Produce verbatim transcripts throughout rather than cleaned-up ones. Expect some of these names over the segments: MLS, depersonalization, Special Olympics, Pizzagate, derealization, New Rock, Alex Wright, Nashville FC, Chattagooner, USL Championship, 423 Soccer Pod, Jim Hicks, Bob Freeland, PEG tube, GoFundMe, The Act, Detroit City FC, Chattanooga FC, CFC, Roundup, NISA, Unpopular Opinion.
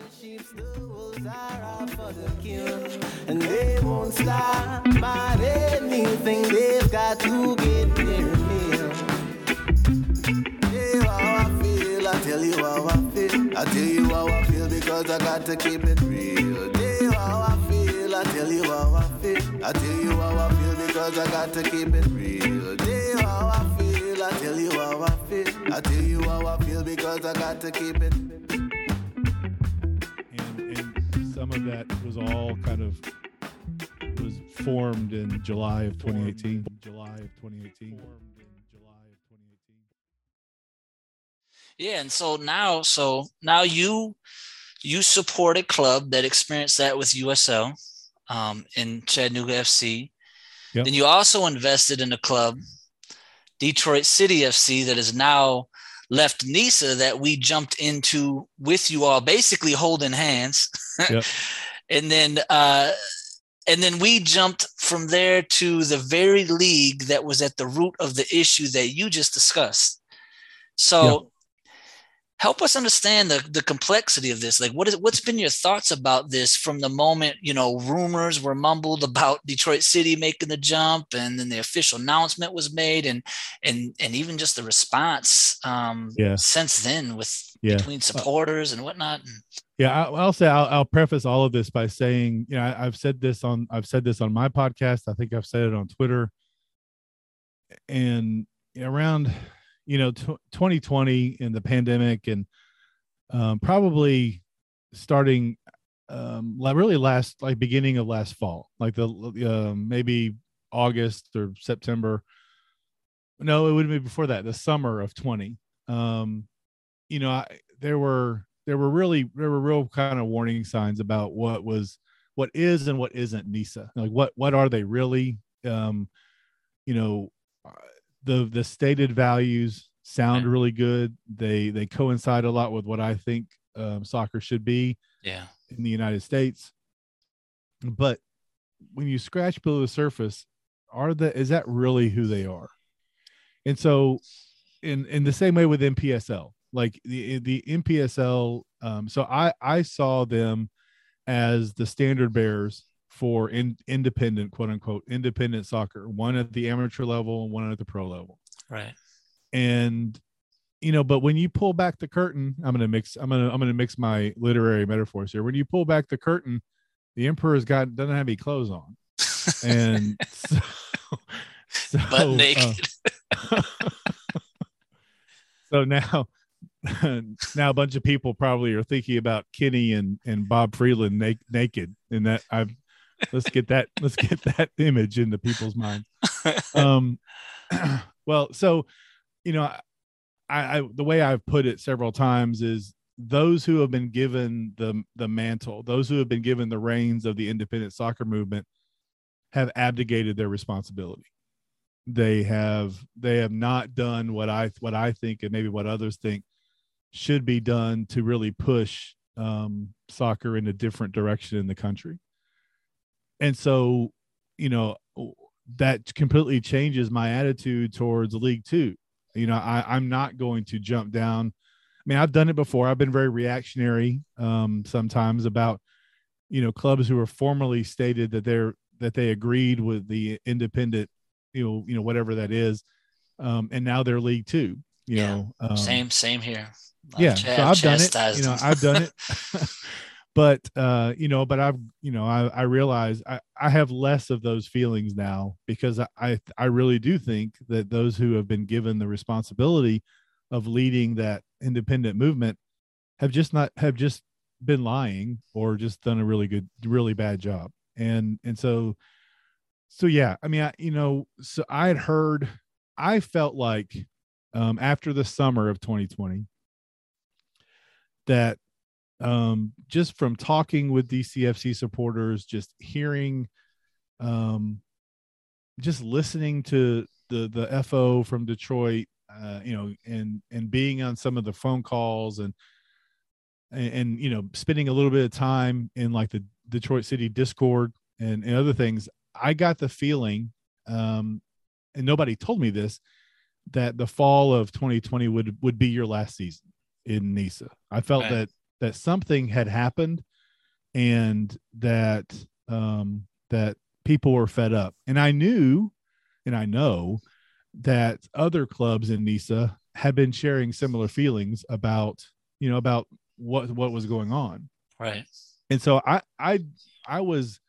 Relationships, the wolves are out for the kill, and they won't stop by anything. They've got to get their meal. Yeah, how I feel, I tell you how I feel. I tell you how I feel because I got to keep it real. Yeah, how I feel, I tell you how I feel. I tell you how I feel because I got to keep it real. Yeah, how I feel, I tell you how I feel. I tell you how I feel because I got to keep it real. Some of that was all kind of was formed in July of twenty eighteen. July of twenty eighteen. Formed in July of twenty eighteen. Yeah, and so now, so now you you support a club that experienced that with U S L um, in Chattanooga F C. Yep. Then you also invested in a club, Detroit City F C, that is now left NISA, that we jumped into with you all, basically holding hands. Yep. and then uh, and then we jumped from there to the very league that was at the root of the issue that you just discussed. So yep. Help us understand the, the complexity of this. Like, what is what's been your thoughts about this from the moment, you know, rumors were mumbled about Detroit City making the jump, and then the official announcement was made, and and and even just the response um, yeah. since then with yeah. between supporters uh, and whatnot. Yeah, I'll, I'll say I'll, I'll preface all of this by saying, you know, I, I've said this on I've said this on my podcast. I think I've said it on Twitter. And around, you know, t- twenty twenty and the pandemic, and um, probably starting um, really last, like beginning of last fall, like the uh, maybe August or September. No, it would be before that, the summer of twenty. Um, you know, I, there were. There were really there were real kind of warning signs about what was what is and what isn't NISA. Like what what are they really? Um, you know, the the stated values sound really good. They they coincide a lot with what I think um, soccer should be. Yeah. In the United States. But when you scratch below the surface, are the is that really who they are? And so, in in the same way with M P S L. Like the the M P S L, um, so I, I saw them as the standard bearers for in, independent, quote unquote, independent soccer. One at the amateur level and one at the pro level. Right. And you know, but when you pull back the curtain, I'm gonna mix. I'm gonna I'm gonna mix my literary metaphors here. When you pull back the curtain, the emperor's got doesn't have any clothes on, and so, so butt naked. Uh, so now. Now a bunch of people probably are thinking about Kenny and, and Bob Freeland na- naked, and that I've let's get that let's get that image into people's minds. Um, well, so you know, I, I the way I've put it several times is those who have been given the the mantle, those who have been given the reins of the independent soccer movement, have abdicated their responsibility. They have they have not done what I what I think and maybe what others think should be done to really push um, soccer in a different direction in the country. And so, you know, that completely changes my attitude towards League Two. You know, I, I'm not going to jump down. I mean, I've done it before. I've been very reactionary um, sometimes about, you know, clubs who are formally stated that they're, that they agreed with the independent, you know, you know, whatever that is. Um, and now they're League Two, you yeah, know. Um, same, same here. I've yeah, ch- so I've done it. You know, I've done it. but uh, you know, but I've you know, I, I realize I, I have less of those feelings now because I, I I really do think that those who have been given the responsibility of leading that independent movement have just not have just been lying or just done a really good, really bad job. And and so so yeah, I mean, I, you know, so I had heard, I felt like um, after the summer of twenty twenty. That um, just from talking with D C F C supporters, just hearing, um, just listening to the the F O from Detroit, uh, you know, and and being on some of the phone calls and, and and you know, spending a little bit of time in like the Detroit City Discord and, and other things, I got the feeling, um, and nobody told me this, that the fall of twenty twenty would would be your last season in NISA. I felt right. that that something had happened and that um, that people were fed up. And I knew, and I know that other clubs in NISA had been sharing similar feelings about, you know, about what, what was going on. Right. And so I, I, I was,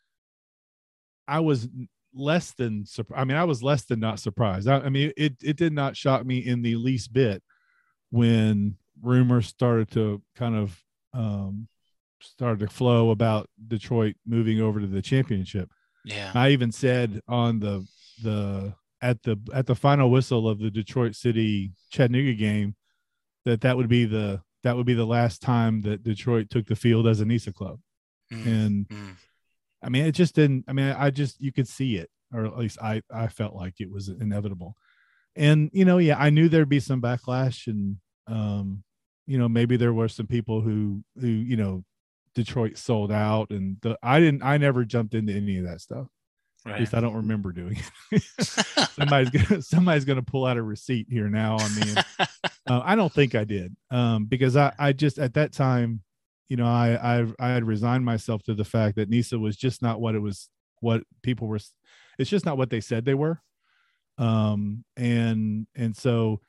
I was less than, I mean, I was less than not surprised. I, I mean, it, it did not shock me in the least bit when rumors started to kind of um, started to flow about Detroit moving over to the championship. Yeah. I even said on the, the, at the, at the final whistle of the Detroit City Chattanooga game, that that would be the, that would be the last time that Detroit took the field as a NISA club. Mm. And mm. I mean, it just didn't, I mean, I just, you could see it, or at least I, I felt like it was inevitable. And, you know, yeah, I knew there'd be some backlash, and, um, you know, maybe there were some people who, who, you know, Detroit sold out, and the, I didn't, I never jumped into any of that stuff. Right. At least I don't remember doing it. somebody's gonna, somebody's going to pull out a receipt here now on me. And, uh, I don't think I did, um, because I, I just at that time, you know, I, I I had resigned myself to the fact that NISA was just not what it was, what people were. It's just not what they said they were, um, and and so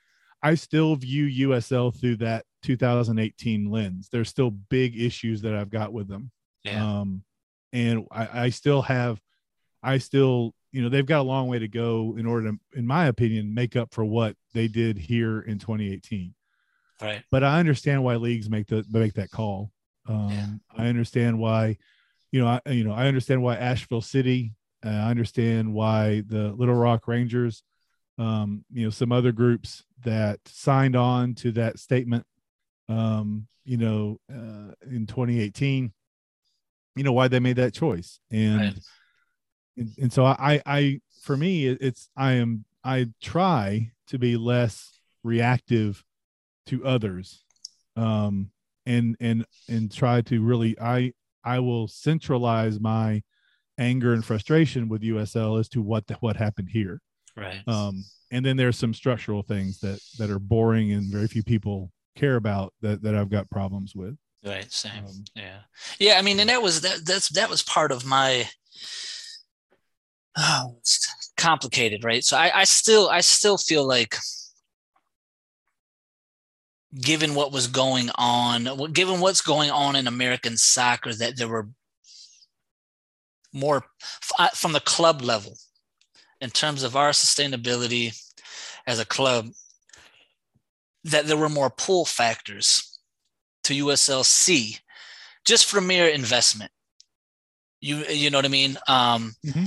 I still view U S L through that two thousand eighteen lens. There's still big issues that I've got with them, yeah. um, and I, I still have. I still, you know, they've got a long way to go in order to, in my opinion, make up for what they did here in twenty eighteen. Right. But I understand why leagues make the, make that call. Um, yeah. I understand why, you know, I, you know, I understand why Asheville City, uh, I understand why the Little Rock Rangers, um, you know, some other groups that signed on to that statement, um, you know, uh, in twenty eighteen, you know, why they made that choice. And, right. And, and so I, I, for me, it's, I am, I try to be less reactive to others, um, and, and, and try to really, I, I will centralize my anger and frustration with U S L as to what, the, what happened here. Right. Um, and then there's some structural things that, that are boring and very few people care about that, that I've got problems with. Right. Same. Um, yeah. Yeah. I mean, and that was, that, that's, that was part of my, oh, it's complicated, right? So I, I still, I still feel like, given what was going on, given what's going on in American soccer, that there were more from the club level in terms of our sustainability as a club, that there were more pull factors to U S L C just for mere investment. You, you know what I mean? Um, mm-hmm.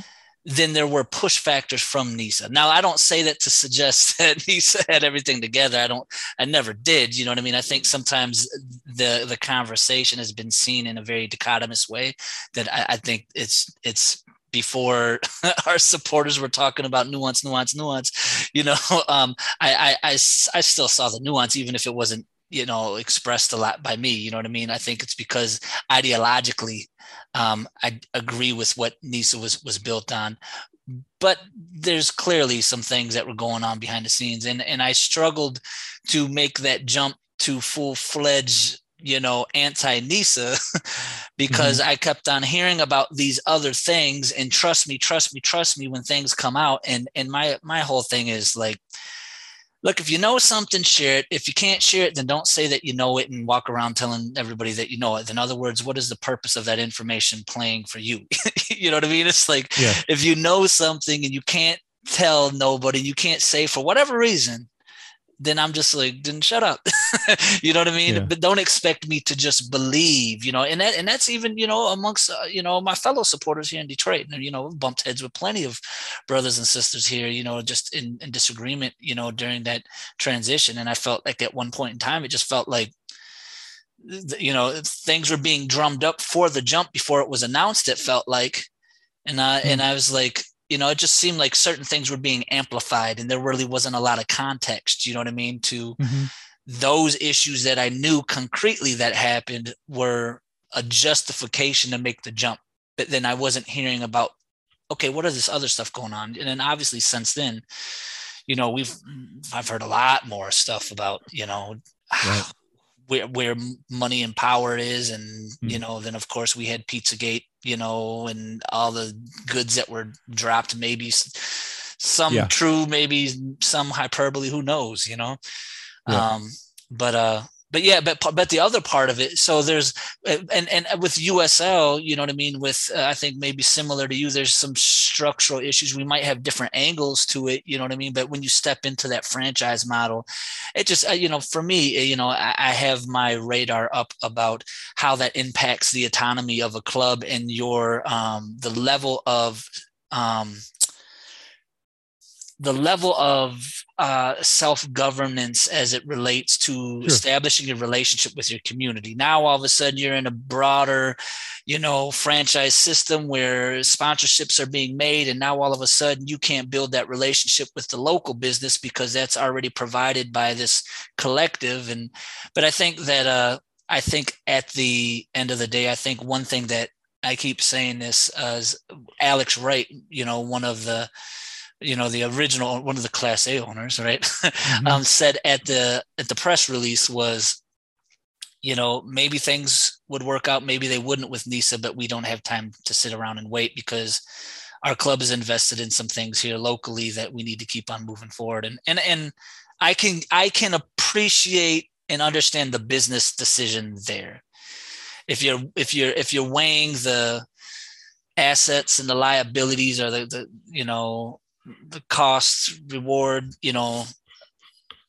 Then there were push factors from NISA. Now, I don't say that to suggest that NISA had everything together. I don't, I never did. You know what I mean? I think sometimes the the conversation has been seen in a very dichotomous way that I, I think it's, it's before our supporters were talking about nuance, nuance, nuance, you know, um, I, I, I, I still saw the nuance, even if it wasn't, you know, expressed a lot by me, you know what I mean? I think it's because ideologically, um, I agree with what NISA was, was built on, but there's clearly some things that were going on behind the scenes. And, and I struggled to make that jump to full fledged, you know, anti-NISA because mm-hmm. I kept on hearing about these other things and trust me, trust me, trust me when things come out. And, and my, my whole thing is like, look, if you know something, share it. If you can't share it, then don't say that you know it and walk around telling everybody that you know it. In other words, what is the purpose of that information playing for you? You know what I mean? It's like yeah. If you know something and you can't tell nobody, you can't say for whatever reason, then I'm just like, then shut up. You know what I mean? Yeah. But don't expect me to just believe, you know, and that, and that's even, you know, amongst, uh, you know, my fellow supporters here in Detroit, and, you know, bumped heads with plenty of brothers and sisters here, you know, just in, in disagreement, you know, during that transition. And I felt like at one point in time, it just felt like, you know, things were being drummed up for the jump before it was announced. It felt like, and I, mm-hmm. and I was like, you know, it just seemed like certain things were being amplified and there really wasn't a lot of context, you know what I mean, to mm-hmm. those issues that I knew concretely that happened were a justification to make the jump. But then I wasn't hearing about, okay, what is this other stuff going on? And then obviously since then, you know, we've, I've heard a lot more stuff about, you know, right. where, where money and power is. And, mm-hmm. you know, then of course we had Pizzagate, you know, and all the goods that were dropped, maybe some yeah. true, maybe some hyperbole, who knows, you know? Yeah. Um, but, uh, but yeah, but, but the other part of it, so there's, and, and with U S L, you know what I mean? With, uh, I think maybe similar to you, there's some structural issues. We might have different angles to it, you know what I mean? But when you step into that franchise model, it just, uh, you know, for me, you know, I, I have my radar up about how that impacts the autonomy of a club and your, um, the level of, um, the level of uh, self-governance as it relates to sure. establishing a relationship with your community. Now, all of a sudden, you're in a broader, you know, franchise system where sponsorships are being made. And now all of a sudden you can't build that relationship with the local business because that's already provided by this collective. And, but I think that uh, I think at the end of the day, I think one thing that I keep saying this uh, is Alex Wright, you know, one of the, you know, the original, one of the Class A owners, right, mm-hmm. um, said at the at the press release was, you know, maybe things would work out, maybe they wouldn't with NISA, but we don't have time to sit around and wait because our club is invested in some things here locally that we need to keep on moving forward. And and and I can I can appreciate and understand the business decision there. If you're if you're if you're weighing the assets and the liabilities or the, the you know, the cost reward, you know,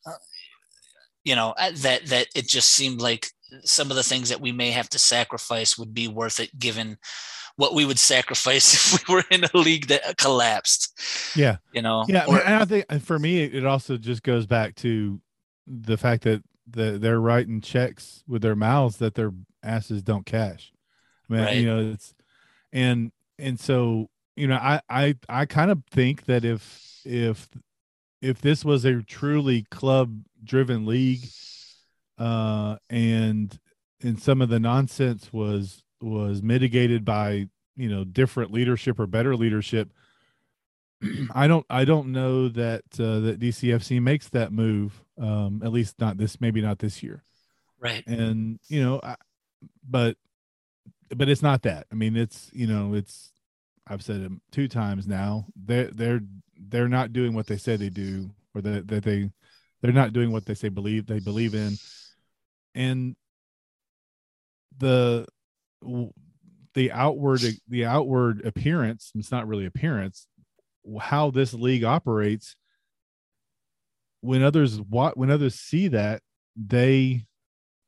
uh, you know, that, that it just seemed like some of the things that we may have to sacrifice would be worth it, given what we would sacrifice if we were in a league that collapsed. Yeah. You know, yeah. Or, and I think for me, it also just goes back to the fact that the, they're writing checks with their mouths that their asses don't cash. I mean, right. you know, it's, and, and so, you know, I, I, I kind of think that if, if, if this was a truly club driven league, uh, and, and some of the nonsense was, was mitigated by, you know, different leadership or better leadership, I don't, I don't know that, uh, that D C F C makes that move. Um, at least not this, maybe not this year. Right. And, you know, I, but, but it's not that, I mean, it's, you know, it's, I've said it two times now. They're they're they're not doing what they say they do, or that that they they're not doing what they say believe they believe in. And the the outward the outward appearance, it's not really appearance, how this league operates. When others what when others see that, they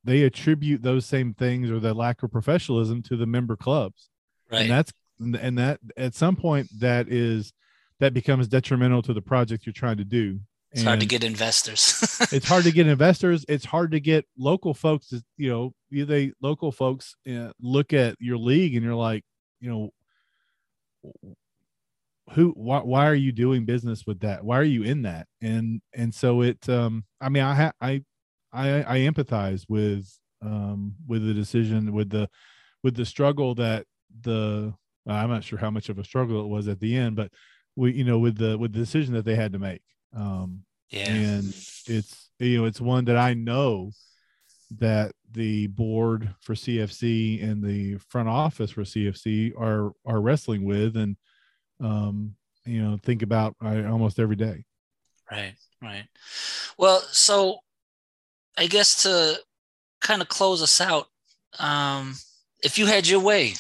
they attribute those same things or the lack of professionalism to the member clubs, right? And that's and that at some point that is, that becomes detrimental to the project you're trying to do. It's and hard to get investors. It's hard to get investors. It's hard to get local folks. To, you know, they local folks uh, look at your league and you're like, you know, who, why, why are you doing business with that? Why are you in that? And, and so it, um, I mean, I, ha- I, I, I empathize with, um, with the decision, with the, with the struggle that the, I'm not sure how much of a struggle it was at the end, but we, you know, with the, with the decision that they had to make. Um, yeah. And it's, you know, it's one that I know that the board for C F C and the front office for C F C are, are wrestling with and, um, you know, think about I, almost every day. Right. Right. Well, so I guess to kind of close us out, um, if you had your way,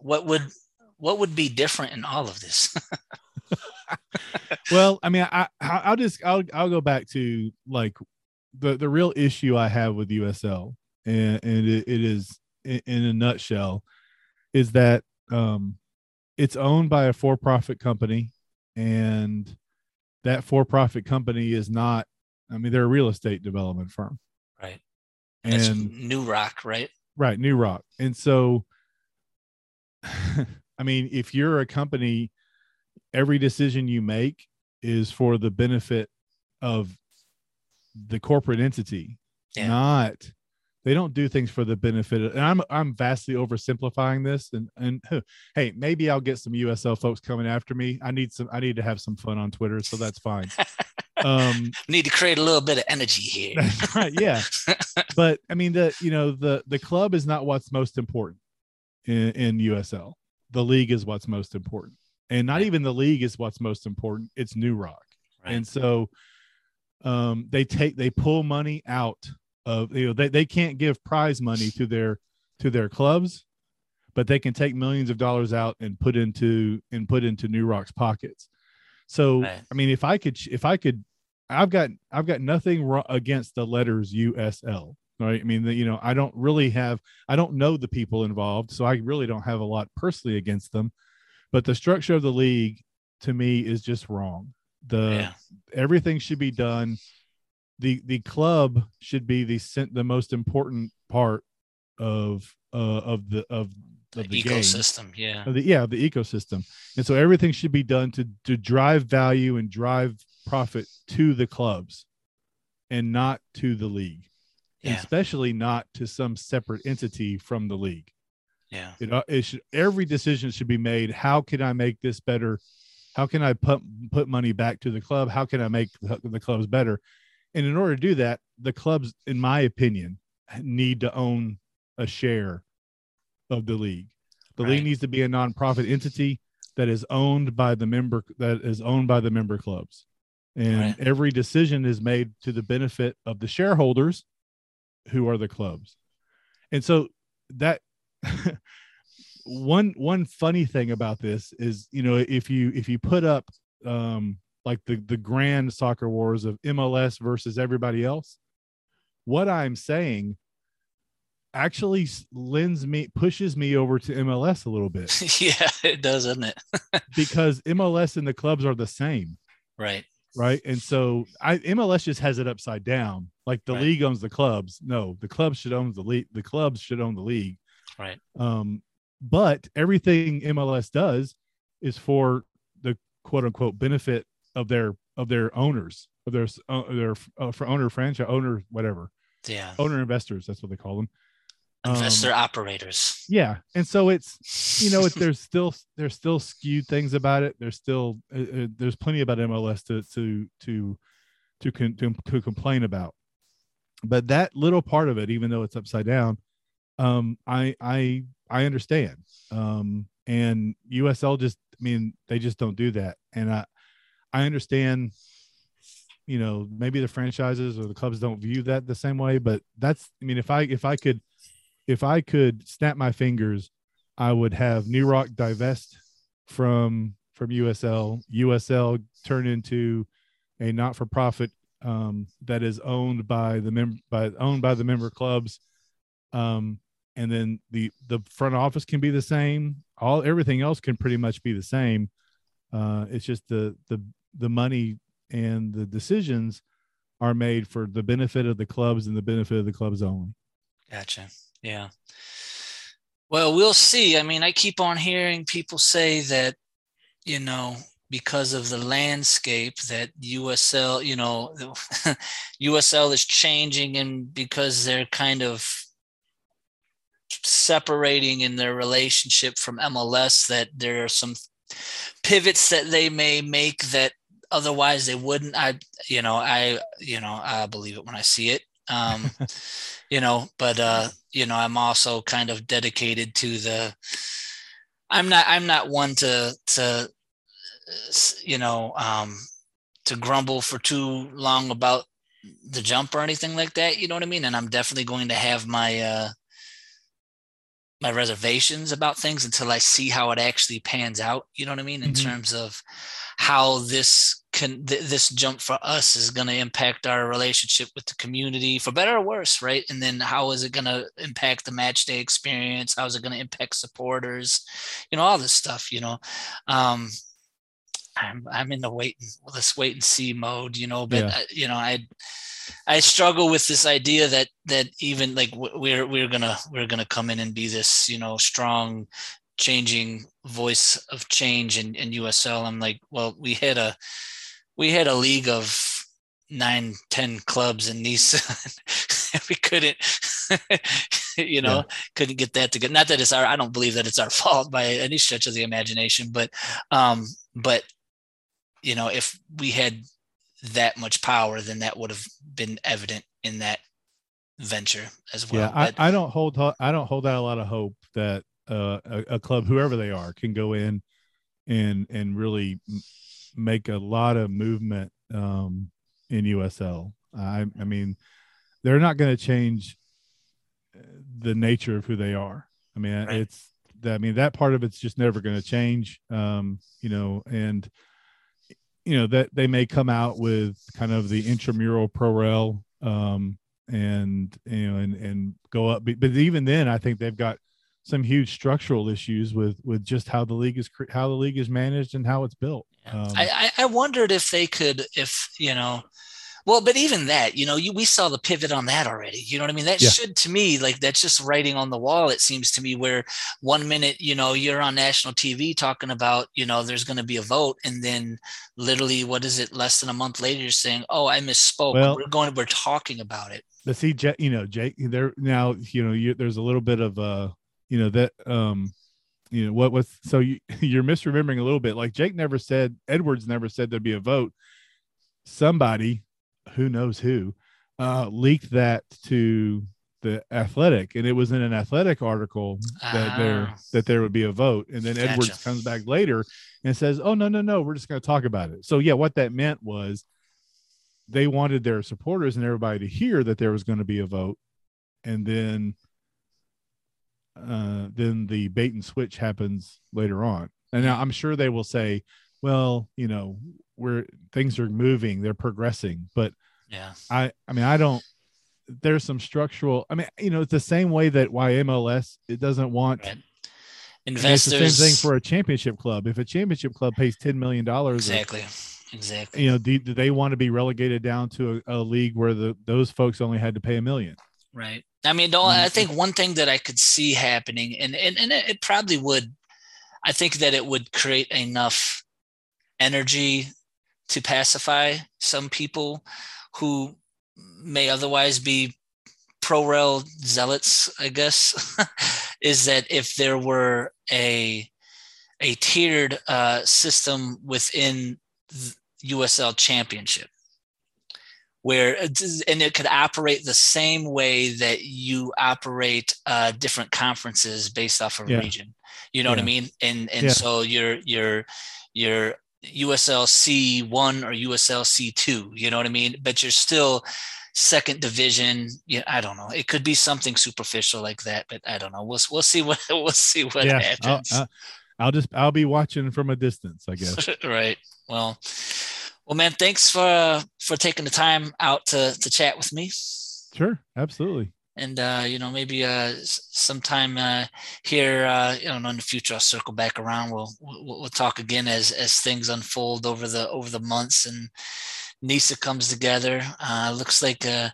what would, What would be different in all of this? Well, I mean, I, I, I'll just, I'll, I'll go back to like the, the real issue I have with U S L and, and it, it is in, in a nutshell is that um, it's owned by a for-profit company, and that for-profit company is not, I mean, they're a real estate development firm. Right. And, and it's New Rock, right? Right. New Rock. And so, I mean, if you're a company, every decision you make is for the benefit of the corporate entity, yeah. not, they don't do things for the benefit of, and I'm, I'm vastly oversimplifying this and, and hey, maybe I'll get some U S L folks coming after me. I need some, I need to have some fun on Twitter. So that's fine. Um, Need to create a little bit of energy here. That's right, yeah. But I mean, the you know the the club is not what's most important in, in U S L. The league is what's most important, and not even the league is what's most important. It's New Rock, right. And so um, they take they pull money out of you know they they can't give prize money to their to their clubs, but they can take millions of dollars out and put into and put into New Rock's pockets. So, right. I mean, if I could, if I could, I've got, I've got nothing wrong against the letters U S L, right? I mean, the, you know, I don't really have, I don't know the people involved, so I really don't have a lot personally against them, but the structure of the league to me is just wrong. The, yeah. Everything should be done. The, the club should be the, the most important part of, uh, of the, of Of the, the ecosystem, game. yeah, of the, yeah, of the ecosystem, and so everything should be done to to drive value and drive profit to the clubs, and not to the league, yeah. And especially not to some separate entity from the league. Yeah, it it should every decision should be made. How can I make this better? How can I put put money back to the club? How can I make the, the clubs better? And in order to do that, the clubs, in my opinion, need to own a share of the league. The right. league needs to be a nonprofit entity that is owned by the member that is owned by the member clubs. And right. every decision is made to the benefit of the shareholders, who are the clubs. And so that one, one funny thing about this is, you know, if you, if you put up um, like the, the grand soccer wars of M L S versus everybody else, what I'm saying actually lends me pushes me over to M L S a little bit. Yeah, it does, doesn't it? Because M L S and the clubs are the same, right? Right, and so I, M L S just has it upside down. Like the right. league owns the clubs. No, the clubs should own the league. The clubs should own the league. Right. Um, but everything M L S does is for the quote unquote benefit of their of their owners of their uh, their uh, for owner franchise owner whatever. Yeah. Owner investors. That's what they call them. Investor um, operators. Yeah. And so it's, you know, it, there's still, there's still skewed things about it. There's still, uh, there's plenty about M L S to, to, to, to, con- to, to complain about, but that little part of it, even though it's upside down, um, I, I, I understand. Um, and U S L just, I mean, they just don't do that. And I, I understand, you know, maybe the franchises or the clubs don't view that the same way, but that's, I mean, if I, if I could, If I could snap my fingers, I would have New Rock divest from from U S L. U S L turn into a not-for-profit um, that is owned by the mem- by owned by the member clubs, um, and then the the front office can be the same. All everything else can pretty much be the same. Uh, it's just the the the money and the decisions are made for the benefit of the clubs and the benefit of the clubs only. Gotcha. Yeah. Well, we'll see. I mean, I keep on hearing people say that, you know, because of the landscape that U S L, you know, U S L is changing, and because they're kind of separating in their relationship from M L S, that there are some pivots that they may make that otherwise they wouldn't. I, you know, I, you know, I believe it when I see it. um, you know, but, uh, you know, I'm also kind of dedicated to the, I'm not, I'm not one to, to, you know, um, to grumble for too long about the jump or anything like that. You know what I mean? And I'm definitely going to have my, uh, my reservations about things until I see how it actually pans out. You know what I mean? In mm-hmm. terms of how this can, th- this jump for us is going to impact our relationship with the community, for better or worse. Right. And then how is it going to impact the match day experience? How is it going to impact supporters? You know, all this stuff, you know, um, I'm, I'm in the wait and let's wait and see mode, you know, but yeah. I, you know, I, I struggle with this idea that, that even like we're, we're going to, we're going to come in and be this, you know, strong changing voice of change in, in U S L. I'm like, well, we had a, we had a league of nine, ten clubs in NISA. We couldn't, you know, yeah. couldn't get that to go. Not that it's our, I don't believe that it's our fault by any stretch of the imagination, but, um, but, you know, if we had that much power, then that would have been evident in that venture as well. Yeah, I, but, I don't hold I don't hold out a lot of hope that uh, a, a club, whoever they are, can go in and and really make a lot of movement um, in U S L. I, I mean, they're not going to change the nature of who they are. I mean, right. it's that. I mean, that part of it's just never going to change. Um, you know, and you know that they may come out with kind of the intramural pro-rel um, and you know and and go up, but, but even then, I think they've got some huge structural issues with with just how the league is how the league is managed and how it's built. Um, I, I wondered if they could, if you know. Well, but even that, you know, you, we saw the pivot on that already. You know what I mean? That yeah. should, to me, like that's just writing on the wall. It seems to me where one minute, you know, you're on national T V talking about, you know, there's going to be a vote. And then literally, what is it? Less than a month later, you're saying, oh, I misspoke. Well, we're going, we're talking about it. Let's see, you know, Jake, there now, you know, you, there's a little bit of, uh, you know, that, um, you know, what was, so you, you're misremembering a little bit. Like Jake never said, Edwards never said there'd be a vote. Somebody, who knows who, uh, leaked that to the Athletic, and it was in an Athletic article that ah. there that there would be a vote. And then gotcha. Edwards comes back later and says, "Oh no, no, no, we're just going to talk about it." So yeah, what that meant was they wanted their supporters and everybody to hear that there was going to be a vote, and then uh, then the bait and switch happens later on. And now I'm sure they will say, "Well, you know, where things are moving, they're progressing," but yeah, I, I mean, I don't, there's some structural, I mean, you know, it's the same way that why M L S, it doesn't want right. investors. It's the same thing for a championship club. If a championship club pays ten million dollars, exactly, or, exactly. You know, do, do they want to be relegated down to a, a league where the, those folks only had to pay a million? Right. I mean, don't, I think one thing that I could see happening and, and, and it probably would, I think that it would create enough energy to pacify some people who may otherwise be pro-rel zealots, I guess, is that if there were a a tiered uh, system within the U S L Championship, where and it could operate the same way that you operate uh, different conferences based off of yeah. region, you know yeah. what I mean? And and yeah. so you're you're you're U S L C one or U S L C two, you know what I mean? But you're still second division. Yeah, I don't know. It could be something superficial like that, but I don't know. We'll we'll see what we'll see what yeah, happens. I'll, I'll just I'll be watching from a distance, I guess. Right. Well, well, man. Thanks for uh, for taking the time out to to chat with me. Sure, absolutely. And, uh, you know, maybe uh, sometime uh, here, uh, you know, in the future, I'll circle back around. We'll, we'll we'll talk again as as things unfold over the over the months and NISA comes together. Uh, looks like, uh,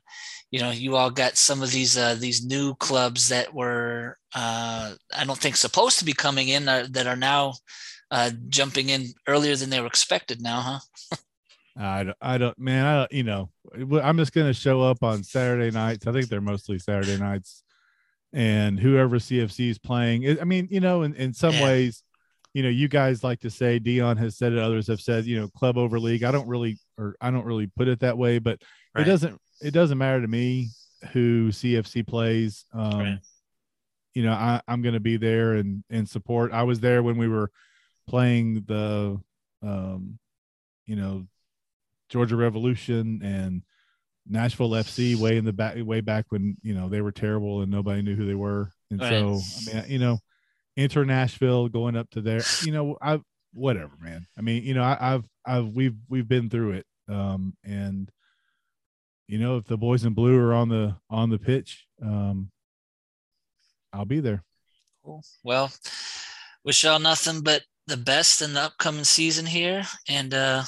you know, you all got some of these uh, these new clubs that were, uh, I don't think, supposed to be coming in uh, that are now uh, jumping in earlier than they were expected now, huh? I don't, I don't, man, I don't, you know, I'm just going to show up on Saturday nights. I think they're mostly Saturday nights, and whoever C F C is playing. I mean, you know, in, in some yeah. ways, you know, you guys like to say, Dion has said it, others have said, you know, club over league. I don't really, or I don't really put it that way, but right. it doesn't, it doesn't matter to me who C F C plays. Um, right. You know, I, I'm going to be there and, and support. I was there when we were playing the, um, you know, Georgia Revolution and Nashville F C way in the back, way back when, you know, they were terrible and nobody knew who they were. And right. so, I mean, you know, enter Nashville going up to there, you know, I, whatever, man. I mean, you know, I, I've, I've, we've, we've been through it. Um, and you know, if the boys in blue are on the, on the pitch, um, I'll be there. Cool. Well, wish y'all nothing but the best in the upcoming season here. And, uh,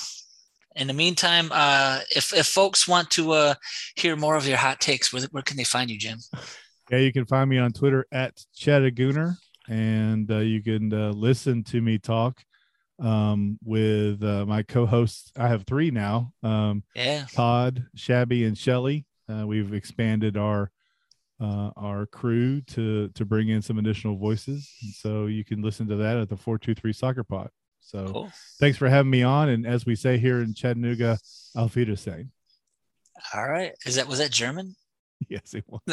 in the meantime, uh, if, if folks want to uh, hear more of your hot takes, where, where can they find you, Jim? Yeah, you can find me on Twitter at Chattagooner, and uh, you can uh, listen to me talk um, with uh, my co-hosts. I have three now, um, yeah. Todd, Shabby, and Shelly. Uh, we've expanded our uh, our crew to to bring in some additional voices, and so you can listen to that at the four two three Soccer Pod. So cool. Thanks for having me on. And as we say here in Chattanooga, auf Wiedersehen. All right. Is that, was that German? Yes, it was.